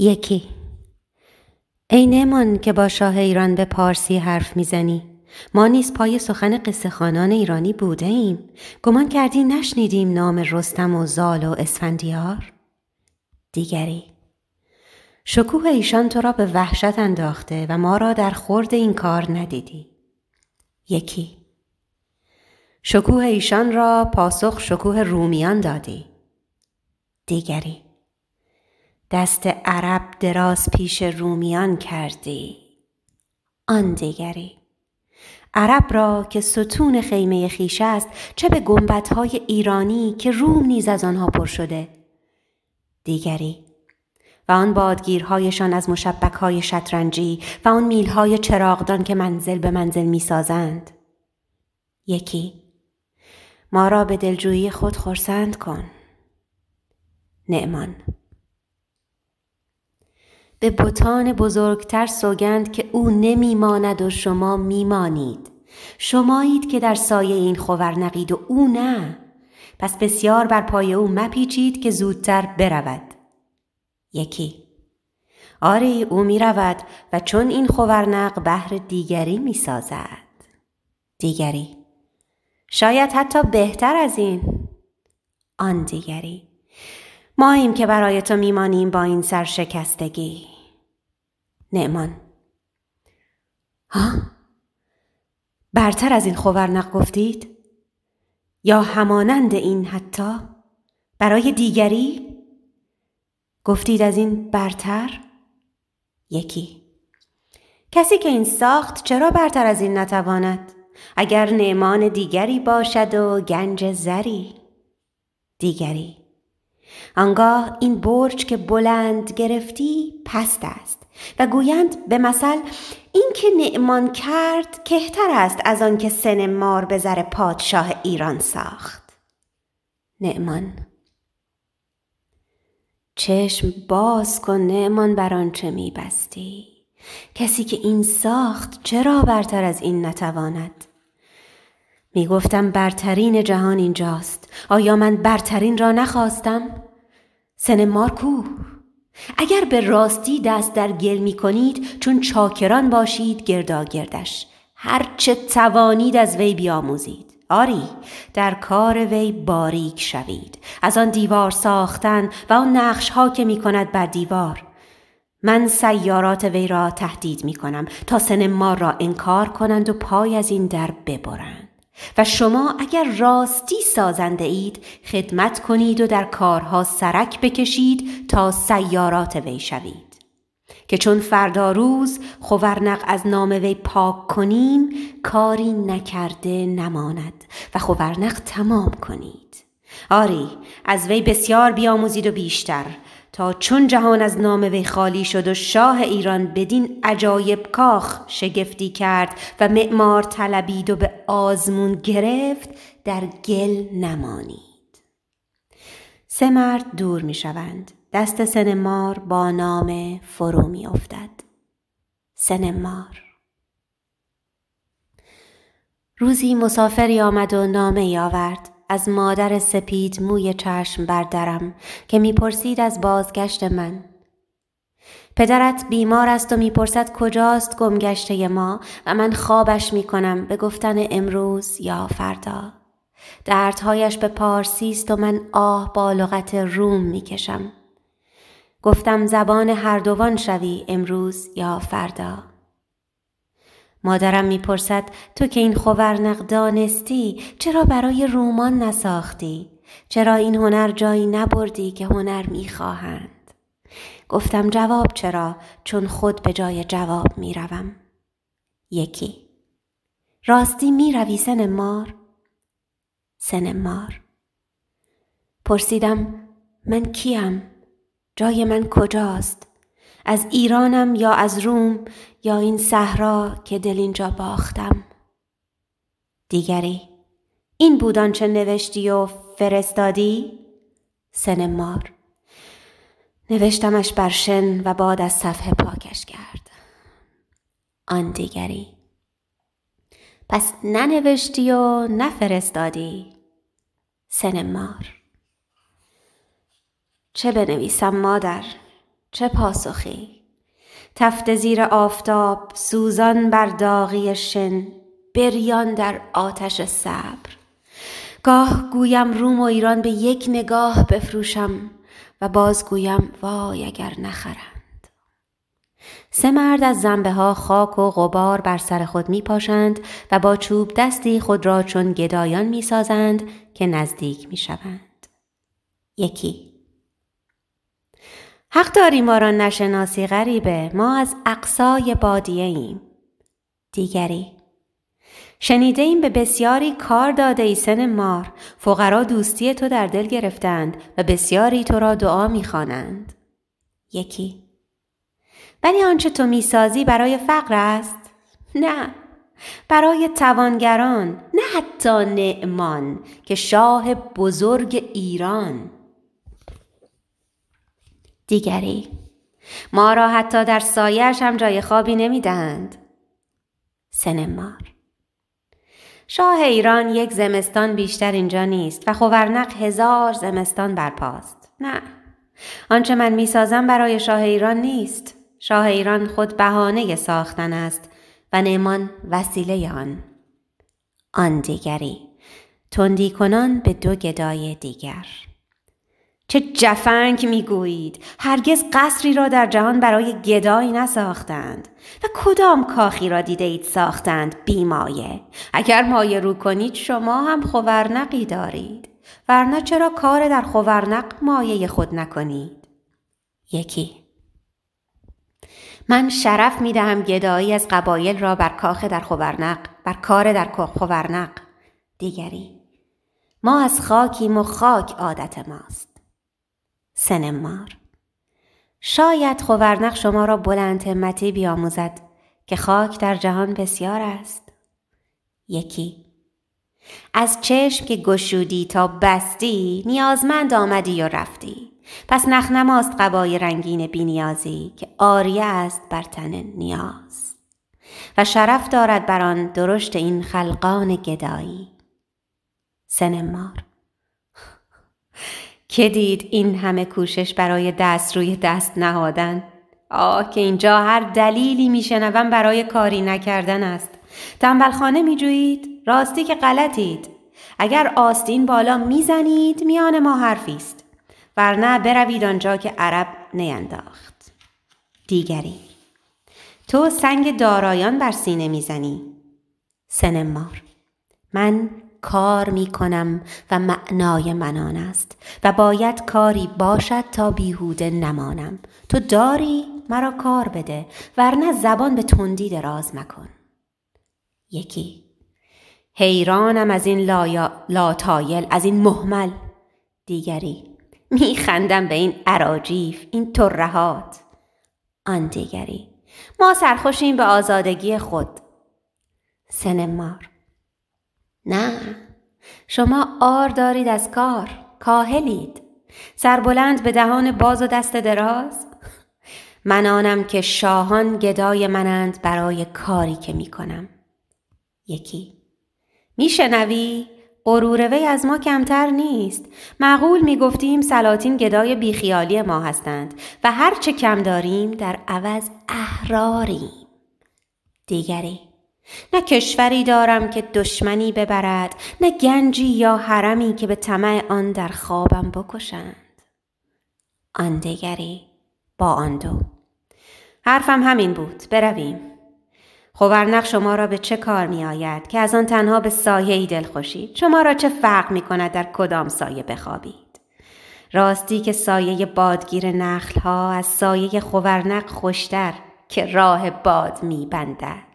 یکی عینمان که با شاه ایران به پارسی حرف میزنی. ما نیز پای سخن قصه خوانان ایرانی بوده ایم. گمان کردی نشنیدیم نام رستم و زال و اسفندیار؟ دیگری: شکوه ایشان تو را به وحشت انداخته و ما را در خورد این کار ندیدی. یکی: شکوه ایشان را پاسخ شکوه رومیان دادی. دیگری: دست عرب دراز پیش رومیان کردی. آن دیگری: عرب را که ستون خیمه خیشه است چه به گنبدهای ایرانی که روم نیز از آنها پر شده. دیگری: و آن بادگیرهایشان از مشبکهای شطرنجی و آن میلهای چراغدان که منزل به منزل می سازند. یکی: ما را به دلجویی خود خرسند کن. نعمان: به بتان بزرگتر سوگند که او نمی ماند و شما می مانید. شمایید که در سایه این خورنقید و او نه. پس بسیار بر پای او مپیچید که زودتر برود. یکی: آری او می رود و چون این خورنق بهر دیگری می سازد. دیگری: شاید حتی بهتر از این. آن دیگری: ما ایم که برای تو میمانیم با این سرشکستگی. نعمان: ها؟ برتر از این خورنق گفتید؟ یا همانند این حتی؟ برای دیگری؟ گفتید از این برتر؟ یکی: کسی که این ساخت چرا برتر از این نتواند؟ اگر نعمان دیگری باشد و گنج زری. دیگری: آنگاه این برج که بلند گرفتی پست است و گویند به مثل این که نعمان کرد کهتر است از آن که سن مار به زر پادشاه ایران ساخت. نعمان: چشم باز کن نعمان بر آنچه میبستی. کسی که این ساخت چرا برتر از این نتواند؟ می گفتم برترین جهان اینجاست. آیا من برترین را نخواستم؟ سن مارکو اگر به راستی دست در گل می کنید چون چاکران باشید گرداگردش، هر چه توانید از وی بیاموزید. آری در کار وی باریک شوید، از آن دیوار ساختن و آن نقش ها که می کند بر دیوار. من سیارات وی را تهدید می کنم تا سن مار را انکار کنند و پای از این در ببرند. و شما اگر راستی سازنده اید خدمت کنید و در کارها سرک بکشید تا سیارات وی شوید، که چون فردا روز خورنق از نام وی پاک کنیم کاری نکرده نماند و خورنق تمام کنید. آری از وی بسیار بیاموزید و بیشتر، تا چون جهان از نام وی خالی شد و شاه ایران بدین عجایب کاخ شگفتی کرد و معمار طلبید و به آزمون گرفت در گل نمانید. سه مرد دور می شوند. دست سن مار با نام فرو می افتد. سن مار: روزی مسافری آمد و نامه ای آورد از مادر سپید موی چشم بردرم که میپرسید از بازگشت من. پدرت بیمار است و میپرسد کجاست گمگشته ما و من خوابش میکنم به گفتن امروز یا فردا. دردهایش به پارسی است و من آه با لغت روم میکشم. گفتم زبان هر دوان شوی امروز یا فردا. مادرم میپرسد تو که این خورنق دانستی چرا برای رومان نساختی؟ چرا این هنر جایی نبردی که هنر میخواهند؟ گفتم جواب چرا؟ چون خود به جای جواب میروم. یکی: راستی میروی سن مار؟ سن مار: پرسیدم من کیم؟ جای من کجاست؟ از ایرانم یا از روم یا این صحرا که دل اینجا باختم؟ دیگری: این بودان چه نوشتی و فرستادی؟ سن مار: نوشتمش بر شن و باد از صفحه پاکش کرد. آن دیگری: پس ننوشتی و نفرستادی؟ سن مار: چه بنویسم مادر؟ چه پاسخی؟ تفت زیر آفتاب سوزان بر داغی شن، بریان در آتش صبر. گاه گویم روم و ایران به یک نگاه بفروشم و باز گویم وای اگر نخرند. سه مرد از زنبه ها خاک و غبار بر سر خود می پاشند و با چوب دستی خود را چون گدایان می سازند که نزدیک می شوند. یکی: حق داری ما را نشناسی غریبه، ما از اقصای بادیه ایم. دیگری: شنیده ایم به بسیاری کار داده ای سن مار، فقرا دوستی تو در دل گرفتند و بسیاری تو را دعا می خوانند. یکی: ولی آنچه تو می سازی برای فقر است؟ نه، برای توانگران، نه حتی نعمان که شاه بزرگ ایران. دیگری: ما را حتی در سایه‌اش هم جای خوابی نمی دهند. سن مار: شاه ایران یک زمستان بیشتر اینجا نیست و خوورنق 1000 زمستان برپاست. نه، آنچه من می سازم برای شاه ایران نیست. شاه ایران خود بهانه ساختن است و نعمان وسیله آن. آن دیگری: تندی کنان به دو گدای دیگر: چه جفنگ میگویید! هرگز قصری را در جهان برای گدایی نساختند و کدام کاخی را دیده اید ساختند بیمایه؟ اگر مایه رو کنید شما هم خوورنقی دارید، ورنه چرا کار در خوورنق مایه خود نکنید؟ یکی: من شرف میدهم گدایی از قبایل را بر کاخ در خوورنق، بر کار در خوورنق. دیگری: ما از خاکیم و خاک عادت ماست. سن مار: شاید خوورنق شما را بلند همتی بیاموزد که خاک در جهان بسیار است. یکی: از چشم که گشودی تا بستی، نیازمند آمدی و رفتی. پس نخنماست قبای رنگین بی نیازی که عاریه است بر تن نیاز و شرف دارد بر آن درشت این خلقان گدایی. سن مار: که دید این همه کوشش برای دست روی دست نهادن؟ آه که اینجا هر دلیلی میشنوم برای کاری نکردن است. تنبلخانه میجویید؟ راستی که غلطید. اگر آستین بالا میزنید میان ما حرفی است، ورنه بروید آنجا که عرب نینداخت. دیگری: تو سنگ دارایان بر سینه میزنی. سن مار: من کار می کنم و معنای من آن است و باید کاری باشد تا بیهوده نمانم. تو داری، مرا کار بده، ورنه زبان به تندی دراز مکن. یکی: حیرانم از این لاتایل، از این مهمل. دیگری: می خندم به این اراجیف، این ترهات. آن دیگری: ما سرخوشیم به آزادگی خود. سن مار: نه، شما عار دارید از کار، کاهلید، سربلند به دهان باز و دست دراز. من آنم که شاهان گدای منند برای کاری که می کنم. یکی: می شنوی؟ غروروی از ما کمتر نیست. معقول می گفتیم سلاطین گدای بیخیالی ما هستند و هر چه کم داریم در عوض احراریم. دیگری: نه کشوری دارم که دشمنی ببرد، نه گنجی یا حرمی که به طمع آن در خوابم بکشند. آن دیگری با آن دو: حرفم همین بود، برویم. خوورنق شما را به چه کار می آید که از آن تنها به سایه‌ای دل خوشید؟ شما را چه فرق می کند در کدام سایه بخوابید؟ راستی که سایه بادگیر نخل‌ها از سایه خوورنق خوشتر که راه باد می بندد.